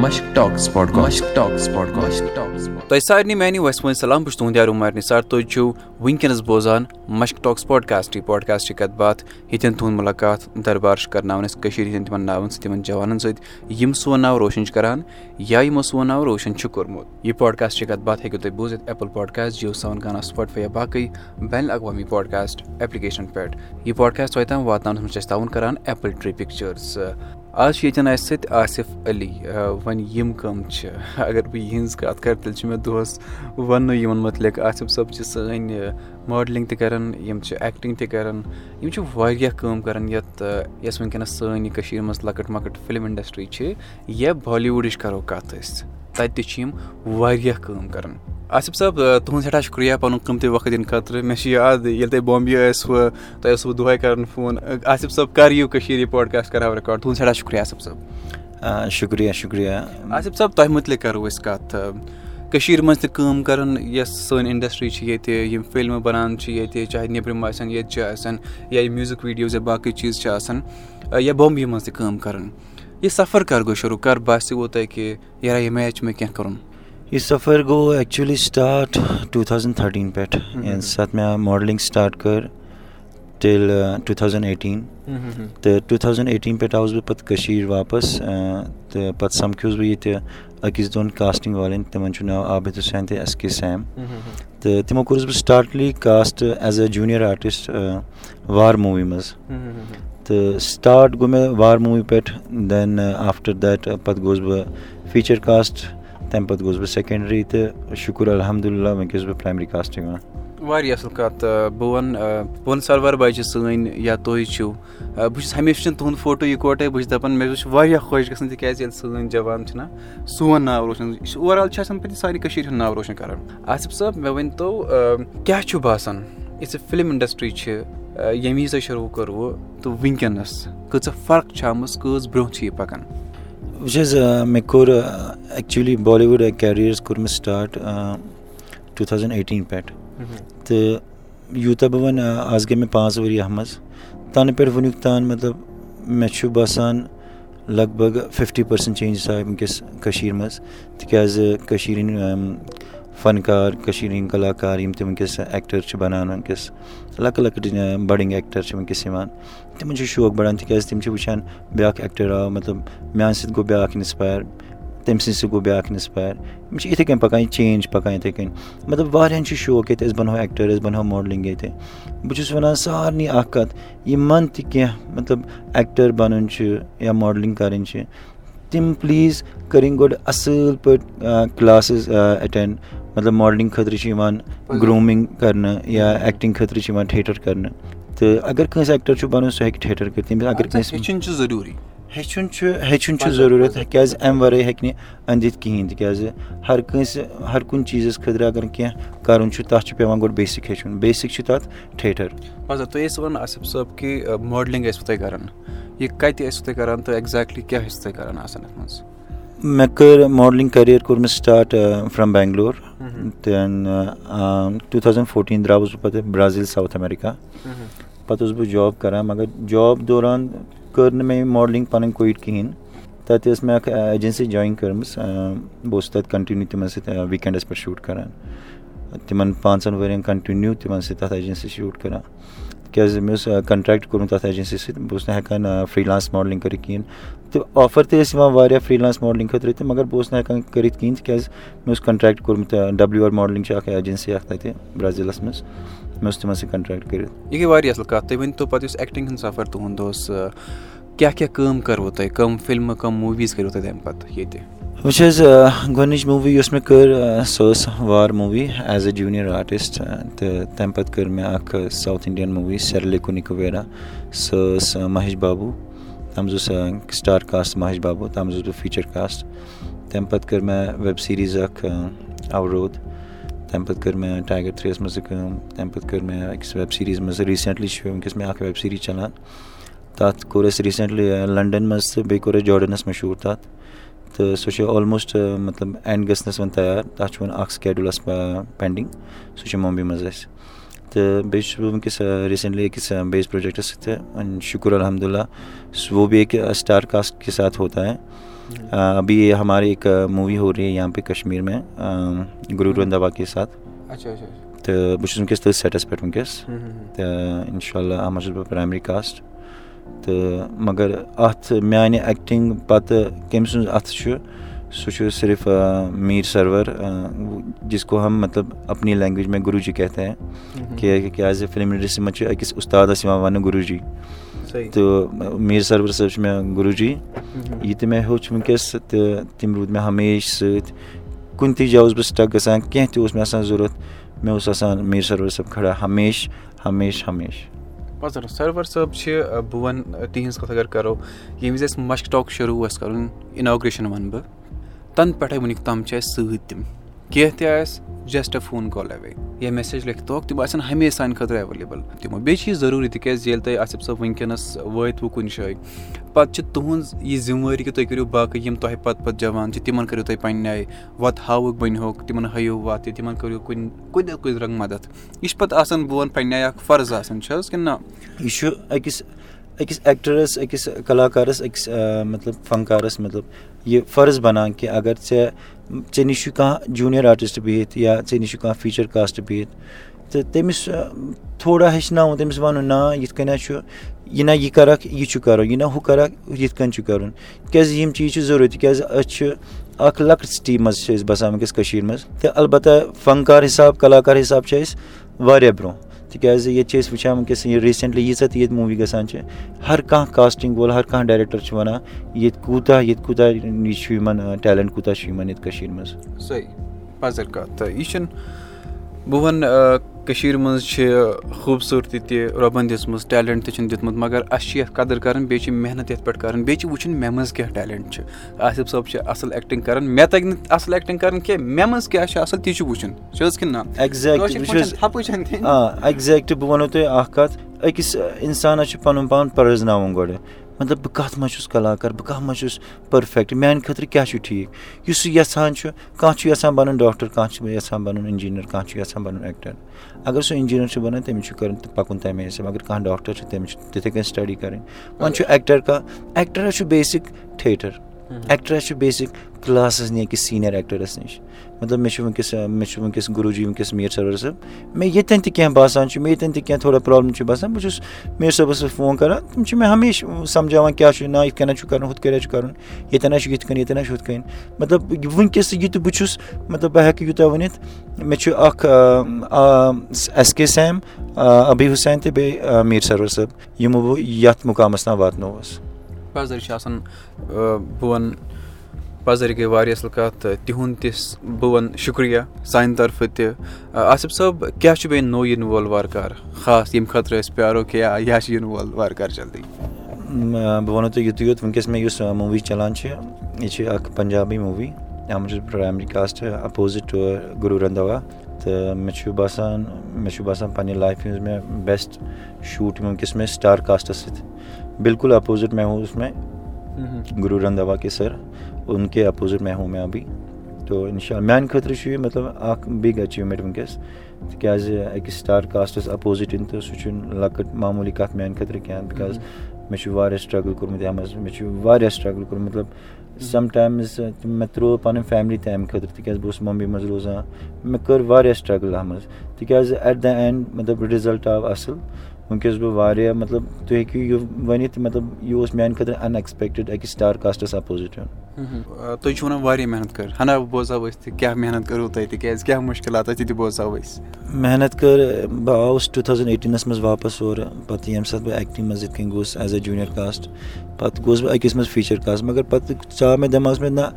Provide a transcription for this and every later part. مشق talks podcast. تۄہہِ سارنٕے میانہِ وسہِ وۄنۍ سلام، بہٕ چھُس تُہُنٛد یار عمر نثار۔ تُہۍ چھِو وٕنکیٚنَس بوزان مشق ٹاکس پاڈکاسٹٕچ کَتھ باتھ، ییٚتٮ۪ن تُہُنٛد مُلاقات دربار چھُ کَرناوان أسۍ کٔشیٖرِ ہِنٛدٮ۪ن تِمَن ناوَن سۭتۍ، تِمَن جوانَن سۭتۍ یِم سون ناو روشَن چھِ کَران یا یِمو سون ناو روشَن چھُ کوٚرمُت۔ یہِ پاڈکاسٹٕچ کَتھ باتھ ہیٚکِو تُہۍ بوٗزِتھ ایپل پاڈکاسٹ، جیو ساوُنٛڈ گانا، سپاٹفاے یا باقٕے بین الاقوامی پاڈکاسٹ ایپلِکیشن پٮ۪ٹھ۔ یہِ پاڈکاسٹ تۄہہِ تام واتناونَس منٛز چھِ أسۍ تعاوُن کَران ایپل ٹری پِکچٲرٕس۔ آز چھِ ییٚتٮ۪ن اَسہِ سۭتۍ آصف علی۔ وۄنۍ یِم کَم چھِ، اگر بہٕ یِہِنٛز کَتھ کَرٕ تیٚلہِ چھِ مےٚ دۄہَس وَننُے یِمَن متعلق۔ آصف صٲب چھِ سٲنۍ ماڈلِنٛگ تہِ کَران، یِم چھِ ایٚکٹِنٛگ تہِ کَران، یِم چھِ واریاہ کٲم کَران یۄس وٕنکیٚنَس سٲنۍ کٔشیٖرِ منٛز لۄکٕٹ مۄکٕٹ فِلم اِنڈَسٹِرٛی چھِ یا بالی وُڈٕچ کَرو کَتھ أسۍ، تَتہِ تہِ چھِ یِم واریاہ کٲم کَران۔ آصف صٲب، تُہُنٛد سٮ۪ٹھاہ شُکریہ پَنُن قۭمتی وقت دِنہٕ خٲطرٕ۔ مےٚ چھِ یاد ییٚلہِ تۄہہِ بامبے ٲسوٕ، تۄہہِ اوسوٕ دۄہَے کَران فون، آصف صٲب کَر یِیِو کٔشیٖر، یہِ پاڈکاسٹ کَرہاو رِکاڈ۔ تُہُنٛد سٮ۪ٹھاہ شُکریہ آصف صٲب۔ شُکریہ آصف صٲب، تۄہہِ متعلق کَرو أسۍ کَتھ۔ کٔشیٖرِ منٛز تہِ کٲم کَران یۄس سٲنۍ اِنڈَسٹِرٛی چھِ ییٚتہِ، یِم فِلمہٕ بَنان چھِ ییٚتہِ، چاہے نیٚبرِم آسَن ییٚتہِ چھِ آسان، یا یِم میوٗزِک ویٖڈیوز یا باقٕے چیٖز چھِ آسان، یا بامبے منٛز تہِ کٲم کَران۔ یہِ سفر کَر گوٚو شروٗع، کَر باسیٚوٕ تۄہہِ کہِ یارا ییٚمہِ آیہِ چھُ مےٚ کینٛہہ کَرُن؟ یہِ سفر گوٚو ایٚکچُؤلی سِٹاٹ 2013 پٮ۪ٹھ، ییٚمہِ ساتہٕ مےٚ ماڈلِنٛگ سِٹاٹ کٔر ٹِل 2018۔ تہٕ 2018 پٮ۪ٹھ آوُس بہٕ پَتہٕ کٔشیٖر واپَس، تہٕ پَتہٕ سَمکھیوُس بہٕ ییٚتہِ أکِس دۄن کاسٹِنٛگ والٮ۪ن، تِمَن چھُ ناو عابد حُسین تہٕ ایس کے سیم، تہٕ تِمو کوٚرُس بہٕ سِٹاٹلی cast as a junior artist war movie منٛز۔ تہٕ سِٹاٹ گوٚو مےٚ وار موٗوی پٮ۪ٹھ، دٮ۪ن آفٹر دیٹ پَتہٕ گوٚوُس بہٕ فیٖچَر کاسٹ، تَمہِ پَتہٕ گوٚوُس بہٕ سیٚکَنٛڈری، تہٕ شُکُر الحمدُللہ وٕنۍ چھُس بہٕ پرٛایمری کاسٹ یِوان۔ واریاہ اَصٕل کَتھ۔ بہٕ وَنہٕ سَروَر بھایی چھِ سٲنۍ یا تُہۍ چھِو، بہٕ چھُس ہمیشہِ تُہُنٛد فوٹو یِکوَٹَے، بہٕ چھُس دَپان مےٚ چھُ واریاہ خۄش گژھان، تِکیٛازِ ییٚلہِ سٲنۍ جوان چھِنا سون ناو روشَن، یہِ چھُ اوٚوَرآل چھِ آسان پَتہٕ سانہِ کٔشیٖرِ ہُنٛد ناو روشَن کَران۔ آصف صٲب، مےٚ ؤنۍتو کیٛاہ چھُو باسان یِژھ فِلم اِنڈَسٹِرٛی چھِ ییٚمہِ وِزِ تۄہہِ شروٗع کوٚروٕ تہٕ وٕنکیٚنَس کۭژاہ فرق چھِ آمٕژ، کۭژ برٛونٛہہ چھِ یہِ پَکان؟ وٕچھ حظ، مےٚ کوٚر ایٚکچُؤلی بالی وُڈ کیریرَس کوٚر مےٚ سِٹاٹ 2018 پٮ۪ٹھ، تہٕ یوٗتاہ بہٕ وَنہٕ آز گٔے مےٚ 5 ؤری اَتھ منٛز، تَنہٕ پٮ۪ٹھ وٕنیُک تام مطلب مےٚ چھُ باسان لگ بگ 50% چینجِز آیہِ وٕنکیٚس کٔشیٖرِ منٛز، تِکیٛازِ کٔشیٖرِ ہِنٛدۍ فَنکار، کٔشیٖرِ ہِنٛدۍ کَلاکار یِم تہِ وٕنکیٚس ایٚکٹَر چھِ بَنان، وٕنکیٚس لۄکٕٹۍ لۄکٕٹۍ بَڑِنٛگ ایٚکٹَر چھِ وٕنکیٚس یِوان، تِمَن چھُ شوق بَڑان، تِکیٛازِ تِم چھِ وٕچھان بیٛاکھ ایٚکٹَر آو، مطلب میٛانہِ سۭتۍ گوٚو بیٛاکھ اِنسپایر، تٔمۍ سٕنٛدِ سۭتۍ گوٚو بیٛاکھ اِنسپایر، یِم چھِ یِتھَے کٔنۍ پَکان، یہِ چینج پَکان یِتھَے کٔنۍ۔ مطلب واریاہَن چھُ شوق ییٚتہِ أسۍ بَناوو ایٚکٹَر، أسۍ بَناوو ماڈلِنٛگ ییٚتہِ۔ بہٕ چھُس وَنان سارنٕے اَکھ کَتھ، یِمَن تہِ کینٛہہ مطلب ایٚکٹَر بَنُن چھُ یا ماڈلِنٛگ کَرٕنۍ چھِ، تِم پٕلیٖز کٔرِنۍ گۄڈٕ اَصٕل پٲٹھۍ کٕلاسٕز ایٚٹٮ۪نٛڈ، مطلب ماڈلِنٛگ خٲطرٕ چھِ یِوان گرٛوٗمِنٛگ کَرنہٕ، یا ایٚکٹِنٛگ خٲطرٕ چھِ یِوان تھیٹَر کَرنہٕ، تہٕ اگر کٲنٛسہِ ایٚکٹَر چھُ بَنُن سُہ ہیٚکہِ تھیٹَر کٔرِتھ، تٔمِس اگر کٲنٛسہِ ہیٚچھُن چھُ ضروٗرت، کیٛازِ اَمہِ وَرٲے ہیٚکہِ نہٕ أنٛدِتھ کِہیٖنۍ، تِکیٛازِ ہر کٲنٛسہِ ہر کُنہِ چیٖزَس خٲطرٕ اگر کینٛہہ کَرُن چھُ تَتھ چھُ پیٚوان گۄڈٕ بیسِک ہیٚچھُن، بیسِک چھُ تَتھ تھیٹَر۔ تُہۍ ٲسِو وَنان آصف صٲب کہِ ماڈلِنٛگ ٲسوٕ تُہۍ کَران، یہِ کَتہِ ٲسوٕ تُہۍ کَران تہٕ ایٚکزیکٹلی کیٛاہ ٲسوٕ تُہۍ کَران آسان اَتھ منٛز؟ مےٚ کٔر ماڈلِنٛگ کٔریَر کوٚر مےٚ سِٹاٹ فرٛام بینٛگلور، دٮ۪ن 2014 درٛاوُس بہٕ پَتہٕ برازیٖل ساوُتھ امیرِکا، پَتہٕ اوسُس بہٕ جاب کَران، مگر جاب دوران کٔر نہٕ مےٚ ماڈلِنٛگ پَنٕنۍ کویِٹ کِہیٖنۍ، تَتہِ ٲس مےٚ اَکھ ایجَنسی جویِن کٔرمٕژ، بہٕ اوسُس تَتہِ کَنٹِنیوٗ تِمَن سۭتۍ ویٖکٮ۪نٛڈَس پٮ۪ٹھ شوٗٹ کَران، تِمَن 5 ؤرۍ یَن کَنٹِنیوٗ تِمَن سۭتۍ تَتھ ایجَنسی شوٗٹ کَران، تِکیٛازِ مےٚ اوس کَنٹرٛیکٹ کوٚرمُت تَتھ ایجَنسی سۭتۍ، بہٕ اوسُس نہٕ ہٮ۪کان فِرٛی لانٕس ماڈلِنٛگ کٔرِتھ کِہیٖنۍ، تہٕ آفر تہِ ٲسۍ یِوان واریاہ فِرٛی لانٕس ماڈلِنٛگ خٲطرٕ تہِ، مگر بہٕ اوسُس نہٕ ہٮ۪کان کٔرِتھ کِہیٖنۍ، تِکیٛازِ مےٚ اوس کَنٹرٛیکٹ کوٚرمُت ڈبلیو آر ماڈلِنٛگ چھِ اَکھ ایجَنسی اَکھ تَتہِ برازیٖلَس منٛز، مےٚ اوس تِمَن سۭتۍ کَنٹرٛیکٹ کٔرِتھ۔ یہِ گٔے واریاہ اَصٕل کَتھ۔ تُہۍ ؤنۍتو پَتہٕ یُس ایٚکٹِنٛگ ہُنٛد سفر تُہُنٛد اوس، کیٛاہ کیٛاہ کٲم کٔروٕ تۄہہِ، کَم فِلمہٕ کَم موٗویٖز کٔرِو تۄہہِ تَمہِ پَتہٕ ییٚتہِ؟ وٕچھ حظ، گۄڈنِچ موٗوی یۄس مےٚ کٔر سۄ ٲس war movie as a junior artist, تہٕ تَمہِ پَتہٕ کٔر مےٚ اَکھ ساوُتھ اِنڈیَن موٗوی سیرلیکو نِکویرا، سۄ ٲس مہیش بابوٗ، تَتھ منٛز اوس سِٹار کاسٹ مہیش بابوٗ، تَتھ منٛز اوسُس بہٕ فیٖچَر کاسٹ۔ تَمہِ پَتہٕ کٔر مےٚ ویب سیٖریٖز اَکھ اَورود، تَمہِ پَتہٕ کٔر مےٚ ٹایگر 3 منٛز کٲم، تَمہِ پَتہٕ کٔر مےٚ أکِس ویب سیٖریٖز منٛز، ریٖسٮ۪نٛٹلی چھِ وٕنکیٚس مےٚ اَکھ ویب سیٖریٖز چَلان، تَتھ کوٚر اَسہِ ریٖسٮ۪نٛٹلی لَنڈَن منٛز، تہٕ بیٚیہِ کوٚر اَسہِ جاڈَنَس منٛز شوٗٹ تَتھ، تہٕ سُہ چھِ آلموسٹ مطلب اینٛڈ گژھنَس وۄنۍ تیار، تَتھ چھُ وۄنۍ اَکھ سکیڈوٗلَس پٮ۪نڈِنٛگ، سُہ چھُ ممبے منٛز اَسہِ، تہٕ بیٚیہِ چھُس بہٕ وٕنکیٚس ریٖسٮ۪نٛٹلی أکِس بیٚیِس پرٛوجَکٹَس سۭتۍ، شُکُر الحمدُللہ وہ بھی ایک سٹار کاسٹ کے ساتھ ہوتا ہے، ابھی ہماری ایک مووی ہو رہی ہے یہاں پہ کشمیر میں گرو رنداوا کے ساتھ. اچھا اچھا. تو بہت ان کے تو سیٹسفائڈ ہوں کیس تو ان شاء اللہ ہم پرائمری کاسٹ. تو مگر ات میانہ ایکٹنگ پتہ کم سن ات سو صرف میر سرور جس کو ہم مطلب اپنی لینگویج میں گرو جی کہتے ہیں کہ فلم انڈسٹری مجھ اکس استادس ون گرو جی. تو میر سرور صاحب میں گرو جی یہ تو میں ہیوچ ونکس تو تم رود میں ہمیشہ ست کن تہ جاس بہت سٹک گژھان کیٚنٛہہ تہِ اوس مےٚ آسان ضروٗرت مےٚ اوس آسان میر سرور صٲب کھڑا ہمیشہ ہمیشہ ہمیشہ. پزر سرور صٲب چھِ بہٕ ون تِہنٛز کتھ اگر کرو ییٚمہِ وِزِ اَسہِ مشق ٹاک شروع اوس کرُن اِناگریشن ون بہٕ تنہٕ پٮ۪ٹھے وٕنیُک تام چھِ اَسہِ سۭتۍ تِم کینٛہہ تہِ آسہِ جسٹ اَ فون کال اوے یا میسیج لیکھِ توکھ تِم آسن ہمیشہِ سانہِ خٲطرٕ ایویلیبل تِمو. بیٚیہِ چھِ یہِ ضروٗری تِکیازِ ییٚلہِ تۄہہِ آصف صٲب وٕنکیٚنس وٲتوٕ کُنہِ جایہِ پتہٕ چھِ تُہنٛز یہِ ذِمہٕ وٲری کہِ تُہۍ کٔرِو باقٕے یِم تۄہہِ پتہٕ پتہٕ جوان چھِ تِمن کٔرِو تُہۍ پننہِ آیہِ وتھ ہاوُکھ بٔنۍہوکھ تِمن ہٲیِو وتھ یا تِمن کٔرِو کُنہِ کُنہِ نتہٕ کُنہِ رنٛگہٕ مدد. یہِ چھُ پتہٕ آسان بہٕ وَنہٕ پننہِ آیہِ اکھ فرض آسان چھِ حظ کِنہٕ نہ یہِ چھُ أکِس أکِس ایکٹرس أکِس کلاکارس أکِس مطلب فنکارس مطلب یہِ فرض بنان کہِ اگر ژےٚ ژےٚ نِش چھُ کانٛہہ جوٗنیر آرٹِسٹ بِہِتھ یا ژےٚ نِش چھُ کانٛہہ فیٖچر کاسٹ بِہِتھ تہٕ تٔمِس تھوڑا ہیٚچھناوُن تٔمِس وَنُن نا یِتھ کٔنۍ چھُ یہِ نہ یہِ کرکھ یہِ چھُ کرُن یہِ نہ ہُہ کرکھ یِتھ کٔنۍ چھُ کرُن تِکیازِ یِم چیٖز چھِ ضروٗری تِکیازِ أسۍ چھِ اکھ لۄکٕٹ سِٹی منٛز چھِ أسۍ بسان وٕنکیٚس کٔشیٖرِ منٛز تہٕ البتہ فنکار حساب کلاکار حساب چھِ أسۍ واریاہ برونٛہہ تِکیازِ ییٚتہِ چھِ أسۍ وٕچھان وٕنکیٚس یہِ ریٖسنٛٹلی ییٖژاہ تہِ ییٚتہِ موٗوی گژھان چھِ ہر کانٛہہ کاسٹِنٛگ وول ہر کانٛہہ ڈایریکٹر چھُ وَنان ییٚتہِ کوٗتاہ یہِ چھُ یِمن ٹیلنٛٹ کوٗتاہ چھُ یِمن ییٚتہِ کٔشیٖرِ منٛز. صحیح پزر کتھ. یہِ چھُنہٕ بہٕ وَنہٕ کٔشیٖرِ منٛز چھِ خوٗبصوٗرتی تہِ رۄبن دِژمٕژ ٹیلنٛٹ تہِ چھُنہٕ دیُتمُت مگر اَسہِ چھِ یَتھ قدر کران بیٚیہِ چھِ محنت یَتھ پٮ۪ٹھ کران بیٚیہِ چھِ وٕچھُن مےٚ منٛز کیٛاہ ٹیلنٛٹ چھُ. آصف صٲب چھِ اَصٕل ایٚکٹِنٛگ کران مےٚ تَگہِ نہٕ اَصٕل ایٚکٹِنٛگ کران کینٛہہ مےٚ منٛز کیٛاہ چھُ اَصٕل تہِ چھُ وٕچھُن چھِ حظ کِنہٕ نا ایٚکزیکٹ. بہٕ وَنو تۄہہِ اکھ کتھ أکِس اِنسانس چھُ پنُن پان پرزناوُن گۄڈٕ مطلب بہٕ کتھ منٛز چھُس کلاکار بہٕ کتھ منٛز چھُس پٔرفیکٹ میانہِ خٲطرٕ کیٛاہ چھُ ٹھیٖک یُس سُہ یژھان چھُ. کانٛہہ چھُ یژھان بنُن ڈاکٹر کانٛہہ چھُ یژھان بنُن اِنجیٖنر کانٛہہ چھُ یژھان بنُن ایٚکٹر. اگر سُہ اِنجیٖنر چھُ بنان تٔمِس چھُ کرُن پکُن تمے حِساب اگر کانٛہہ ڈاکٹر چھُ تٔمِس چھُ تِتھٕے کٔنۍ سٹڈی کرٕنۍ. وۄنۍ چھُ ایٚکٹر کانٛہہ ایٚکٹرس چھُ بیسِک تھیٹر ایٚکٹرس چھُ بیسِک کلاسز نِش أکِس سیٖنیر ایٚکٹرس نِش مطلب مےٚ چھُ وٕنکیٚس گُروٗ جی وٕنکیٚس میر سرور صٲب مےٚ ییٚتٮ۪ن تہِ کینٛہہ باسان چھُ مےٚ ییٚتٮ۪ن تہِ کینٛہہ تھوڑا پرابلم چھِ باسان بہٕ چھُس میر صٲبس فون کران تِم چھِ مےٚ ہمیشہِ سمجھاوان کیٛاہ چھُ نہ یِتھ کٔنۍ چھُ کرُن ہُتھ کٔنۍ چھُ کرُن ییٚتٮ۪ن چھُ یِتھ کٔنۍ ییٚتٮ۪ن چھُ ہُتھ کٔنۍ مطلب وٕنکیٚس یہِ تہِ بہٕ چھُس مطلب بہٕ ہیٚکہٕ یوٗتاہ ؤنِتھ مےٚ چھُ اکھ ایس کے سیم ابی حُسین تہٕ بیٚیہِ میر سرور صٲب یِمو بہٕ یتھ مُقامس تام واتنووُس. پزر چھِ آسان بہٕ وَنہٕ پزر گٔے واریاہ اَصٕل کَتھ تِہُنٛد تہِ بہٕ وَنہٕ شُکریہ سانہِ طرفہٕ تہِ. آصف صٲب کیٛاہ چھُ بیٚیہِ نوٚو یِنہٕ وول وارکار خاص ییٚمہِ خٲطرٕ أسۍ پیارو کہِ یہِ چھُ یِنہٕ وول وارکار جلدی. بہٕ وَنو تۄہہِ یُتُے یوت وٕنکیٚس مےٚ یُس موٗوی چلان چھِ یہِ چھِ اکھ پنجابی موٗوی یَتھ منٛز چھُس primary cast opposite Guru Randhawa تہٕ مےٚ چھُ باسان پننہِ لایفہِ ہٕنٛز مےٚ بیسٹ شوٗٹ وٕنکیٚس مےٚ سٹار کاسٹس سۭتۍ بالکل اپوزٹ میں ہوں اس میں گرو رنداوا کے سر ان کے اپوزٹ میں ہوں میں ابھی. تو ان شاء اللہ میانہِ خٲطرٕ چھُ یہِ مطلب اکھ بِگ اچیٖومینٹ وٕنکیٚس تِکیازِ أکِس سٹار کاسٹس اپوزِٹ یِن تہٕ سُہ چھُنہٕ لۄکٕٹ معموٗلی کتھ میانہِ خٲطرٕ کینٛہہ بِکاز مےٚ چھُ واریاہ سٹرگل کوٚرمُت یتھ منٛز مےٚ چھُ واریاہ سٹرگل کوٚرمُت مطلب سم ٹایمٕز مےٚ ترٛوو پنٕنۍ فیملی تہِ امہِ خٲطرٕ تِکیازِ بہٕ اوسُس ممبے منٛز روزان مےٚ کٔر واریاہ سٹرگل اتھ منٛز تِکیازِ ایٹ دَ اینڈ مطلب رِزلٹ آو اصل. وٕنکیٚس بہٕ واریاہ مطلب تُہۍ ہیٚکِو یہِ ؤنِتھ مطلب یہِ اوس میانہِ خٲطرٕ ان ایٚکٕسپیکٹِڈ أکِس سٹار کاسٹس اپوزِٹ یُن. تُہۍ چھِو وَنان واریاہ محنت کٔر ہنا بوزہاو أسۍ تہِ کیٛاہ محنت کٔرو تۄہہِ تِکیازِ کیٛاہ مُشکِلات ٲسۍ تہِ بوزہاو أسۍ. محنت کٔر بہٕ آوُس 2018 منٛز واپس اورٕ پتہٕ ییٚمہِ ساتہٕ بہٕ ایٚکٹِنٛگ منٛز یِتھ کٔنۍ گوٚوُس ایز اےٚ جوٗنیر کاسٹ پتہٕ گوٚوُس بہٕ أکِس منٛز فیٖچر کاسٹ مگر پتہٕ ژاو مےٚ دٮ۪ماغس منٛز نہ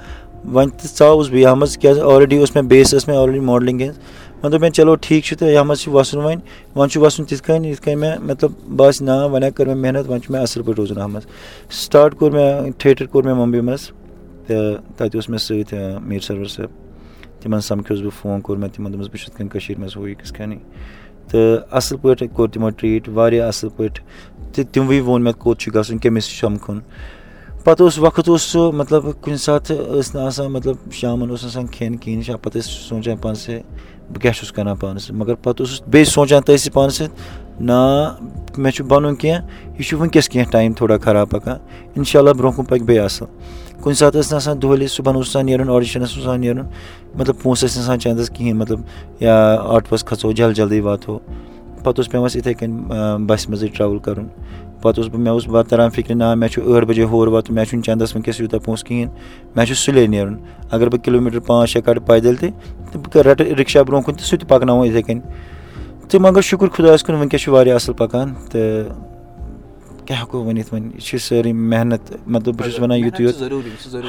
وۄنۍ تہِ ژاوُس بہٕ یَتھ منٛز کیٛازِ آلریڈی اوس مےٚ بیس ٲس مےٚ آلریڈی ماڈلِنٛگ ہِنٛز وۄنۍ دوٚپ مےٚ چلو ٹھیٖک چھُ تہٕ یَتھ منٛز چھُ وَسُن وۄنۍ چھُ وَسُن تِتھ کٔنۍ یِتھ کٔنۍ مےٚ مطلب باسہِ نا وۄنۍ ہا کٔر مےٚ محنت وۄنۍ چھُ مےٚ اَصٕل پٲٹھۍ روزُن اَتھ منٛز. سٹاٹ کوٚر مےٚ تھیٹر کوٚر مےٚ ممبے منٛز تہٕ تَتہِ اوس مےٚ سۭتۍ میر سرور صٲب تِمن سمکھیوس بہٕ فون کوٚر مےٚ تِمن دوٚپمَس بہٕ چھُس یِتھ کٔنۍ کٔشیٖرِ منٛز ہُہ یہِ کِتھ کٔنی تہٕ اَصٕل پٲٹھۍ کوٚر تِمو ٹرٛیٖٹ واریاہ اَصٕل پٲٹھۍ تہٕ تِموٕے ووٚن مےٚ کوٚت چھُ گژھُن کٔمِس چھُ سمکھُن. پتہٕ اوس وقت اوس سُہ مطلب کُنہِ ساتہٕ ٲس نہٕ آسان مطلب شامن اوس نہٕ آسان کھٮ۪ن کِہیٖنۍ شام پتہٕ ٲسۍ سونٛچان پانہٕ سۭتۍ بہٕ کیٛاہ چھُس کران پانس سۭتۍ مگر پتہٕ اوسُس بیٚیہِ سونٛچان تٔتھۍ پانس سۭتۍ نا مےٚ چھُ بنُن کینٛہہ یہِ چھُ وٕنکیٚس کینٛہہ ٹایم تھوڑا خراب پکان انشاء اللہ برونٛہہ کُن پکہِ بیٚیہِ اصل کُنہِ ساتہٕ ٲس نہٕ آسان دۄہلہِ صُبحن اوس آسان نیرُن آڈِشَن اوس آسان نیرُن مطلب پونٛسہٕ ٲسۍ نہٕ آسان چَندَس کِہیٖنۍ مطلب یا آٹوَس کھَسو جلدی واتو پَتہٕ اوس پیٚوان اِتھَے کٔنۍ بَسہِ منٛزٕے ٹرٛاوٕل کَرُن پَتہٕ اوسُس بہٕ مےٚ اوس پَتہٕ تَران فِکرِ نہ مےٚ چھُ 8 بَجے ہور واتُن مےٚ چھُنہٕ چَندَس وٕنکیٚس یوٗتاہ پونٛسہٕ کِہیٖنۍ مےٚ چھُ سُلے نیرُن اگر بہٕ کِلوٗمیٖٹر 5-6 کَڑٕ پایدٔلۍ تہِ تہٕ بہٕ رَٹہٕ رِکشا برونٛہہ کُن تہٕ سُہ تہِ پَکناوان اِتھَے کٔنۍ تہٕ مگر شُکُر خۄدایَس کُن وٕنکیٚس چھُ واریاہ اَصٕل پَکان تہٕ کیٛاہ ہٮ۪کو ؤنِتھ وۄنۍ یہِ چھِ سٲرٕے محنت مطلب بہٕ چھُس وَنان یُتُے یوت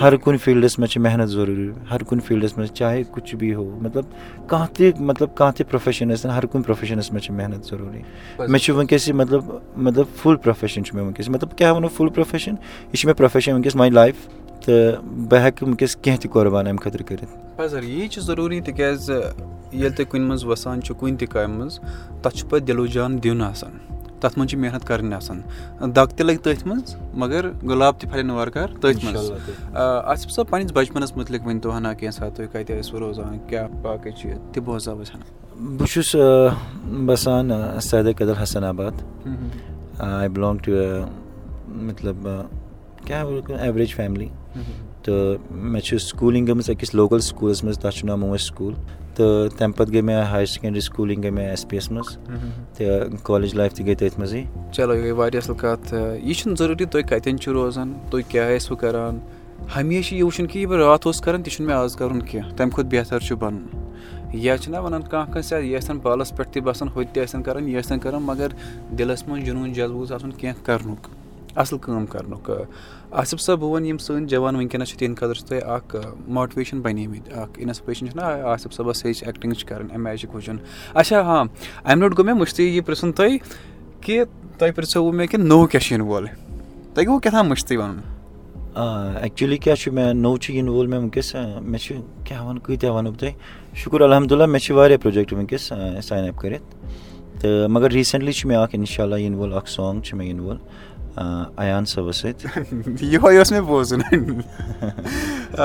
ہر کُنہِ فیٖلڈَس منٛز چھِ محنت ضروٗری ہر کُنہِ فیٖلڈَس منٛز چاہے کُچھ بھی ہو مطلب کانٛہہ تہِ پرٛوفیشَن ٲسۍ تَن ہر کُنہِ پرٛوفیشَنَس منٛز چھِ محنت ضروٗری مےٚ چھُ وٕنکیٚس یہِ مطلب فُل پرٛوفیشَن چھُ مےٚ وٕنکیٚس مطلب کیٛاہ وَنو فُل پرٛوفیشَن یہِ چھِ مےٚ پرٛوفیشَن وٕنکیٚس ماے لایف تہٕ بہٕ ہٮ۪کہٕ وٕنکیٚس کینٛہہ تہِ قۄربان اَمہِ خٲطرٕ کٔرِتھ پَزَر یی چھُ ضروٗری تِکیٛازِ ییٚلہِ تُہۍ کُنہِ منٛز وَسان چھُ کُنہِ تہِ کامہِ منٛز تَتھ چھُ پَتہٕ دِلو جان دیُن آسان تَتھ منٛز چھِ محنت کَرٕنۍ آسان دَگ تہِ لَگہِ تٔتھۍ منٛز مگر گُلاب تہِ پھَلہِ وارٕکار تٔتھۍ منٛز آصِف صٲب پنٛنِس بَچپَنَس متعلق ؤنۍتو ہنا کینٛژھا تُہۍ کَتہِ ٲسوٕ روزان کیٛاہ باقٕے چیٖز تہِ بوزا بہٕ بہٕ چھُس بَسان سعید قدل حسن آباد آی بِلانٛگ ٹُو مطلب کیٛاہ ایوریج فیملی تہٕ مےٚ چھِ سکوٗلِنٛگ گٔمٕژ أکِس لوکَل سکوٗلَس منٛز تَتھ چھُ ناو موموٗ سکوٗل تہٕ تَمہِ پَتہٕ گٔے مےٚ ہایر سیٚکنڈری سکوٗلِنٛگ گٔے مےٚ ایس پی یَس منٛز تہٕ کالیج لایف تہِ گٔے تٔتھۍ منٛزٕے چلو یہِ گٔے واریاہ اَصٕل کَتھ یہِ چھُنہٕ ضروٗری تُہۍ کَتٮ۪ن چھُو روزان تُہۍ کیٛاہ ٲسوٕ کَران ہمیشہِ یہِ وٕچھُن کہِ یہِ بہٕ راتھ اوس کَران تہِ چھُنہٕ مےٚ آز کَرُن کینٛہہ تَمہِ کھۄتہٕ بہتر چھُ بَنُن یا چھِنا وَنان کانٛہہ کٲنٛسہِ یہِ ٲسۍ بالَس پٮ۪ٹھ تہِ بَسان ہوٚتہِ تہِ ٲسۍ کَران یہِ ٲسۍ کَران مگر دِلَس منٛز جُنوٗن جذبہٕ گوٚژھ آسُن کینٛہہ کَرنُک اَصٕل کٲم کَرنُک آصِف صٲب بہٕ وَنہٕ یِم سٲنۍ جوان وٕنکیٚنَس چھِ تِہِنٛدِ خٲطرٕ چھِ تۄہہِ اَکھ ماٹِویشَن بَنیمٕتۍ اَکھ اِنَسپریشَن چھِنا آصِف صٲبَس ہیٚچھ ایٚکٹِنٛگ چھِ کَرٕنۍ اَمہِ آیہِ چھِ وٕچھُن اچھا ہاں اَمہِ لوٚٹ گوٚو مےٚ مٔشتٕے یہِ پِرٛژھُن تۄہہِ کہِ تۄہہِ پِرٛژھوٕ مےٚ کہِ نوٚو کیٛاہ چھُ یِنہٕ وول تۄہہِ گوٚو کیٛاہ تام مٔشتٕے وَنُن ایٚکچُؤلی کیٛاہ چھُ مےٚ نوٚو چھُ یِنہٕ وول مےٚ وٕنکیٚس مےٚ چھُ کیٛاہ وَنہٕ کۭتیٛاہ وَنو تۄہہِ شُکُر الحمدُاللہ مےٚ چھِ واریاہ پرٛوجَکٹ وٕنکیٚس ساین اَپ کٔرِتھ تہٕ مگر ریٖسَنٛٹلی چھُ مےٚ اَکھ اِنشاء اللہ یِنہٕ وول اَکھ سانٛگ چھُ مےٚ یِنہٕ وول ایان صٲبَس سۭتۍ یِہوے اوس مےٚ بوزُن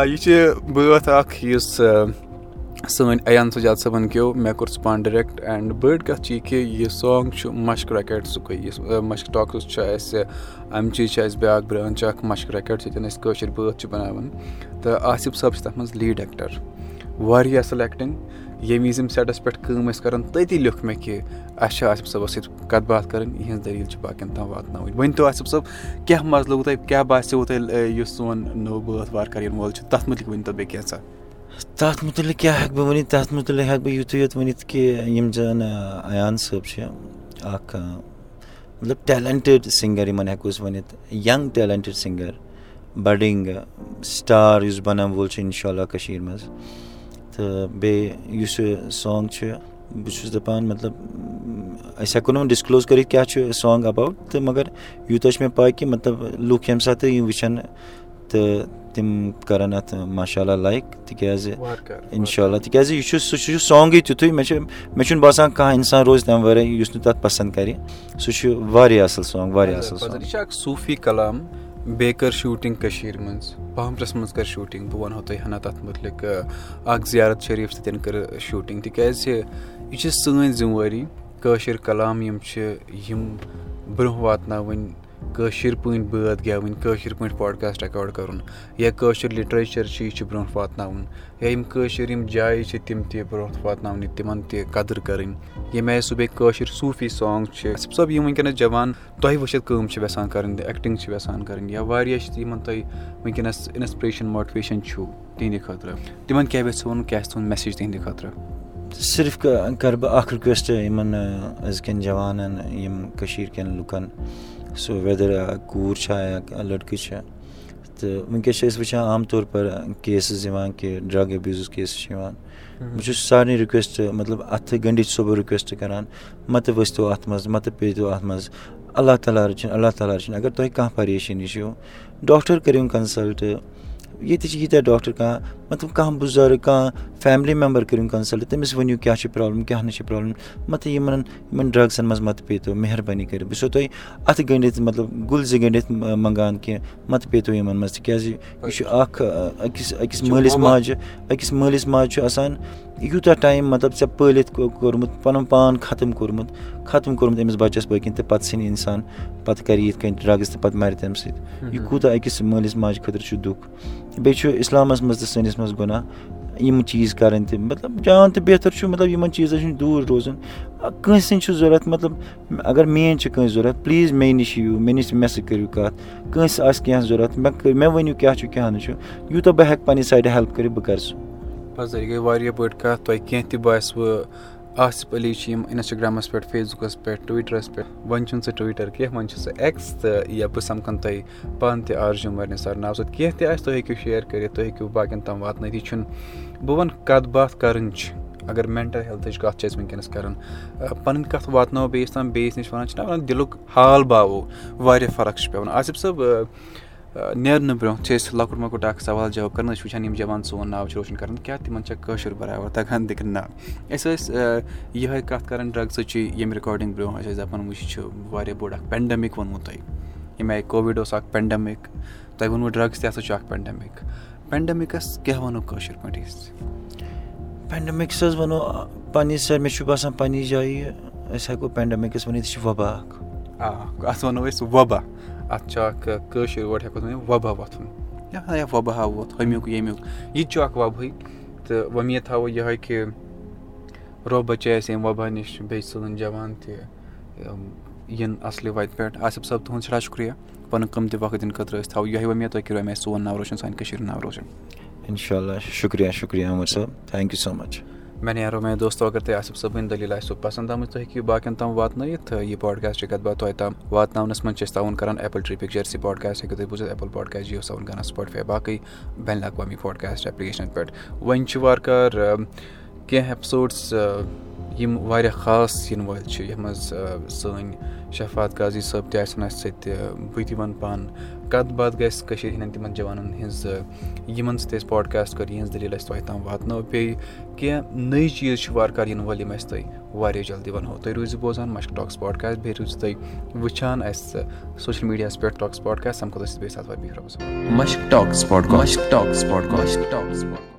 یہِ چھِ بٲتھ اَکھ یُس سٲنۍ ایان سجاد صٲبَن کیو مےٚ کوٚر سُپان ڈِرٮ۪کٹ اینٛڈ بٔڑ کَتھ چھِ یہِ کہِ یہِ سانٛگ چھُ مَشق ریکیٹسُکُے یُس مَشق ٹاکٕس چھُ اَسہِ اَمچی چھِ اَسہِ بیٛاکھ برٛانچ اَکھ مَشق ریکیٹ ییٚتٮ۪ن أسۍ کٲشِر بٲتھ چھِ بَناوان تہٕ آصِف صٲب چھِ تَتھ منٛز لیٖڈ ایٚکٹَر واریاہ اَصٕل ایٚکٹِنٛگ ییٚمہِ وِزِ یِم سیٚٹَس پٮ۪ٹھ کٲم ٲسۍ کَران تٔتی لیوٚکھ مےٚ کہِ اَسہِ چھِ آصِف صٲبَس سۭتۍ کَتھ باتھ کَرٕنۍ یِہِنٛز دٔلیٖل چھِ باقیَن تام واتناوٕنۍ ؤنۍتو آصِف صٲب کیٛاہ مَزٕ لوٚگوٕ تۄہہِ کیٛاہ باسیٚو تۄہہِ یُس سون نوٚو بٲتھ وارٕکار یِنہٕ وول چھُ تَتھ متعلق ؤنۍتو بیٚیہِ کینٛژھا تَتھ متعلق کیٛاہ ہٮ۪کہٕ بہٕ ؤنِتھ تَتھ متعلق ہٮ۪کہٕ بہٕ یُتُے یوت ؤنِتھ کہِ یِم زَن ایان صٲب چھِ اَکھ مطلب ٹیلَنٹِڈ سِنٛگَر یِمَن ہٮ۪کو أسۍ ؤنِتھ young talented singer budding star یُس بَنان وول چھُ اِنشاء اللہ کٔشیٖرِ منٛز تہٕ بیٚیہِ یُس یہِ سانٛگ چھُ بہٕ چھُس دَپان مطلب أسۍ ہٮ۪کو نہٕ وۄنۍ ڈِسکلوز کٔرِتھ کیٛاہ چھُ سانٛگ اَباوُٹ تہٕ مگر یوٗتاہ چھِ مےٚ پَے کہِ مطلب لُکھ ییٚمہِ ساتہٕ یِم وٕچھَن تہٕ تِم کَرَن اَتھ ماشاء اللہ لایک تِکیٛازِ اِنشاء اللہ تِکیٛازِ یہِ چھُ سُہ چھُ سانٛگٕے تیُتھُے مےٚ چھُنہٕ باسان کانٛہہ اِنسان روزِ تَمہِ وَرٲے یُس نہٕ تَتھ پَسنٛد کَرِ سُہ چھُ واریاہ اَصٕل سانٛگ واریاہ اَصٕل سانٛگ یہِ چھِ اَکھ صوٗفی کلام بیٚیہِ کٔر شوٗٹِنٛگ کٔشیٖرِ منٛز پامپرَس منٛز کٔر شوٗٹِنٛگ بہٕ وَنہو تۄہہِ ہنا تَتھ متعلق اَکھ زیارت شریٖف سۭتۍ کٔر شوٗٹِنٛگ تِکیٛازِ یہِ چھِ سٲنۍ ذِمہٕ وٲری کٲشِر کلام یِم چھِ یِم برٛونٛہہ واتناوٕنۍ کٲشِر پٲٹھۍ بٲتھ گٮ۪وٕنۍ کٲشِر پٲٹھۍ پاڈکاسٹ رِکاڈ کَرُن یا کٲشُر لِٹریچَر چھِ یہِ چھِ برٛونٛٹھ واتناوُن یا یِم کٲشِر یِم جایہِ چھِ تِم تہِ برٛونٛٹھ واتناونہِ تِمَن تہِ قدٕر کَرٕنۍ ییٚمہِ آیہِ صُبحٲے کٲشِر صوٗفی سانٛگ چھِ صِف صٲب یِم وٕنکیٚنَس جوان تۄہہِ وٕچھِتھ کٲم چھِ یَژھان کَرٕنۍ ایٚکٹِنٛگ چھِ یَژھان کَرٕنۍ یا واریاہ چھِ یِمَن تۄہہِ وٕنکیٚنَس اِنَسپریشَن ماٹِویشَن چھُو تِہِنٛدِ خٲطرٕ تِمَن کیٛاہ یَژھِ وَنُن کیٛاہ آسہِ تُہُنٛد میسیج تِہِنٛدِ خٲطرٕ صرف کَرٕ بہٕ اَکھ رِکوٮ۪سٹ یِمَن أزکٮ۪ن جوانَن یِم کٔشیٖرِ کٮ۪ن لُکَن سُہ ویدر کوٗر چھا یا لٔڑکہٕ چھا تہٕ وٕنکیٚس چھِ أسۍ وٕچھان عام طور پر کیسٕز یِوان کہِ ڈرٛگ ایٚبیوٗزٕز کیسٕز چھِ یِوان بہٕ چھُس سارنٕے رِکوٮ۪سٹ مطلب اَتھٕ گٔنٛڈِتھ چھُس بہٕ رِکوٮ۪سٹ کَران مَتہٕ ؤسۍتو اَتھ منٛز مَتہٕ پیٚیتو اَتھ منٛز اللہ تعالیٰ رٔچھِنۍ اگر تۄہہِ کانٛہہ پریشٲنی چھِو ڈاکٹر کٔرِو کَنسَلٹ ییٚتہِ چھِ ییٖتیٛاہ ڈاکٹر کانٛہہ مطلب کانٛہہ بُزرٕگ کانٛہہ فیملی ممبر کٔرِو کَنسَلٹ تٔمِس ؤنِو کیٛاہ چھِ پرٛابلِم کیٛاہ نہٕ چھِ پرٛابلِم مطلب یِمَن ڈرٛگسَن منٛز مَتہٕ پیٚیہِ تو مہربٲنی کٔرِتھ بہٕ چھُسو تۄہہِ اَتھٕ گٔنٛڈِتھ مطلب گُلۍ زٕ گٔنٛڈِتھ منٛگان کہِ مَتہٕ پیٚیہِ تو یِمَن منٛز تِکیٛازِ یہِ چھُ اَکھ أکِس مٲلِس ماجہِ چھُ آسان یوٗتاہ ٹایم مطلب ژےٚ پٲلِتھ کوٚرمُت پَنُن پان ختم کوٚرمُت أمِس بَچَس پٔکِنۍ تہٕ پَتہٕ ژھٕنہِ اِنسان پَتہٕ کَرِ یِتھ کٔنۍ ڈرٛگٕز تہٕ پَتہٕ مَرِ تَمہِ سۭتۍ یہِ کوٗتاہ أکِس مٲلِس ماجہِ خٲطرٕ چھُ دُکھ بیٚیہِ چھُ اِسلامَس منٛز تہٕ سٲنِس منٛز گۄناہ یِم چیٖز کَرٕنۍ تہِ مطلب جان تہٕ بہتر چھُ مطلب یِمَن چیٖزَن ہُنٛد دوٗر روزُن کٲنٛسہِ ہٕنٛز چھُ ضوٚرَتھ مطلب اگر میٛٲنۍ چھِ کٲنٛسہِ ضوٚرَتھ پٕلیٖز مےٚ نِش یِیِو مےٚ سۭتۍ کٔرِو کَتھ کٲنٛسہِ آسہِ کینٛہہ ضوٚرَتھ مےٚ ؤنِو کیٛاہ چھُ کیٛاہ نہٕ چھُ یوٗتاہ بہٕ ہٮ۪کہٕ پنٛنہِ سایڈٕ ہٮ۪لٕپ کٔرِتھ بہٕ کَرٕ سُہ بس یہِ گٔے واریاہ بٔڑ کَتھ تۄہہِ کینٛہہ تہِ باسوٕ آصف علی چھِ یِم اِنسٹاگرٛامَس پٮ۪ٹھ فیس بُکَس پٮ۪ٹھ ٹُوِٹرَس پٮ۪ٹھ وۄنۍ چھُنہٕ سُہ ٹُوِٹَر کینٛہہ وۄنۍ چھُ سُہ ایٚکٕس تہٕ یا بہٕ سَمکھَن تۄہہِ پانہٕ تہِ آرجہِ عمر نثار ناو سۭتۍ کینٛہہ تہِ آسہِ تُہۍ ہیٚکِو شِیر کٔرِتھ تُہۍ ہیٚکِو باقیَن تام واتنٲیِتھ یہِ چھُنہٕ بہٕ وَنہٕ کَتھ باتھ کَرٕنۍ چھِ اگر مٮ۪نٹَل ہٮ۪لتھٕچ کَتھ چھِ أسۍ وٕنکٮ۪نَس کَران پَنٕنۍ کَتھ واتناوو بیٚیِس تام بیٚیِس نِش وَنان چھِنا وَنان دِلُک حال باوو واریاہ فرق چھِ پیٚوان آصف صٲب نیرنہٕ برٛونٛہہ چھِ أسۍ لۄکُٹ مۄکُٹ اَکھ سوال جواب کَران أسۍ وٕچھان یِم جوان سون ناو چھِ روشن کَران کیٛاہ تِمَن چھا کٲشُر برابر تَگان دِکھ نہ أسۍ ٲسۍ یِہوٚے کَتھ کَران ڈرٛگسٕچی ییٚمہِ رِکاڈِنٛگ برٛونٛہہ أسۍ ٲسۍ دَپان وٕچھ یہِ چھُ واریاہ بوٚڑ اَکھ پٮ۪نڈَمِک ووٚنمُت تۄہہِ ییٚمہِ آیہِ کووِڈ اوس اَکھ پٮ۪نڈَمِک تۄہہِ ووٚنوُ ڈرٛگٕس تہِ ہَسا چھُ اَکھ پٮ۪نڈَمِک پٮ۪نڈَمِکَس کیٛاہ وَنو کٲشِر پٲٹھۍ أسۍ پٮ۪نڈَمِکَس حظ وَنو پنٛنہِ سر مےٚ چھُ باسان پنٛنہِ جایہِ أسۍ ہٮ۪کو پٮ۪نڈَمِکَس ؤنِتھ یہِ چھِ وَبا اَکھ آ اَتھ وَنو أسۍ وَبا اَتھ چھُ اَکھ کٲشِر وٲڈ ہٮ۪کو ؤنِتھ وَبا وۄتھُن یا وَبا ہا ووٚتھ ہُمیُک ییٚمیُک یہِ تہِ چھُ اَکھ وَبہٕے تہٕ وۄمید تھاوو یِہوٚے کہِ رۄب بَچٲے اَسہِ اَمہِ وَبا نِش بیٚیہِ سون جوان تہِ یِن اَصلہِ وَتہِ پٮ۪ٹھ آصف صٲب تُہُنٛد سٮ۪ٹھاہ شُکریہ پَنُن قۭمتی وقت دِنہٕ خٲطرٕ أسۍ تھاوو یِہوٚے وۄمید تۄہہِ کٔرِو اَمہِ آیہِ سون ناو روشَن سانہِ کٔشیٖرِ ہُنٛد ناو روشَن اِنشاء اللہ شُکریہ عمر صٲب تھینک یوٗ سو مَچ مےٚ نیرو میٛانہِ دوستو اگر تۄہہِ آصف صٲبٕنۍ دٔلیٖل آسوٕ پَسنٛد آمٕژ تُہۍ ہیٚکِو باقیَن تام واتنٲیِتھ یہِ پاڈکاسٹ چھِ کَتھ باتھ تۄہہِ تام واتناونَس منٛز چھِ أسۍ تعاوُن کَران ایپل ٹری پِکچرس یہِ پاڈکاسٹ ہیٚکِو تُہۍ بوٗزِتھ ایپل پاڈکاسٹ جِیو ساوُن کَران سپاٹفاے باقٕے بین الاقوامی پاڈکاسٹ ایپلِکیشنَن پٮ۪ٹھ وۄنۍ چھِ وارٕکار کینٛہہ ایپِسوڈٕس یِم واریاہ خاص یِنہٕ وٲلۍ چھِ یَتھ منٛز سٲنۍ شفات قاضی صٲب تہِ آسَن اَسہِ سۭتۍ بہٕ تہِ وَنہٕ پانہٕ کَتھ باتھ گژھِ کٔشیٖرِ ہِنٛدٮ۪ن تِمَن جوانَن ہِنٛز یِمَن سۭتۍ اَسہِ پاڈکاسٹ کٔر یِہِنٛز دٔلیٖل اَسہِ تۄہہِ تام واتنٲو بیٚیہِ کینٛہہ نٔے چیٖز چھِ وارٕکار یِنہٕ وٲلۍ یِم اَسہِ تۄہہِ واریاہ جلدی وَنہو تُہۍ روٗزِو بوزان مشق ٹاکٕس پاڈکاسٹ بیٚیہِ روٗزِو تُہۍ وٕچھان اَسہِ سوشَل میٖڈیاہَس پٮ۪ٹھ ٹاکٕس پاڈکاسٹ سَمکھو أسۍ بیٚیہِ ساتہٕ واتہِ مشق ٹاکٕس پاڈکاسٹ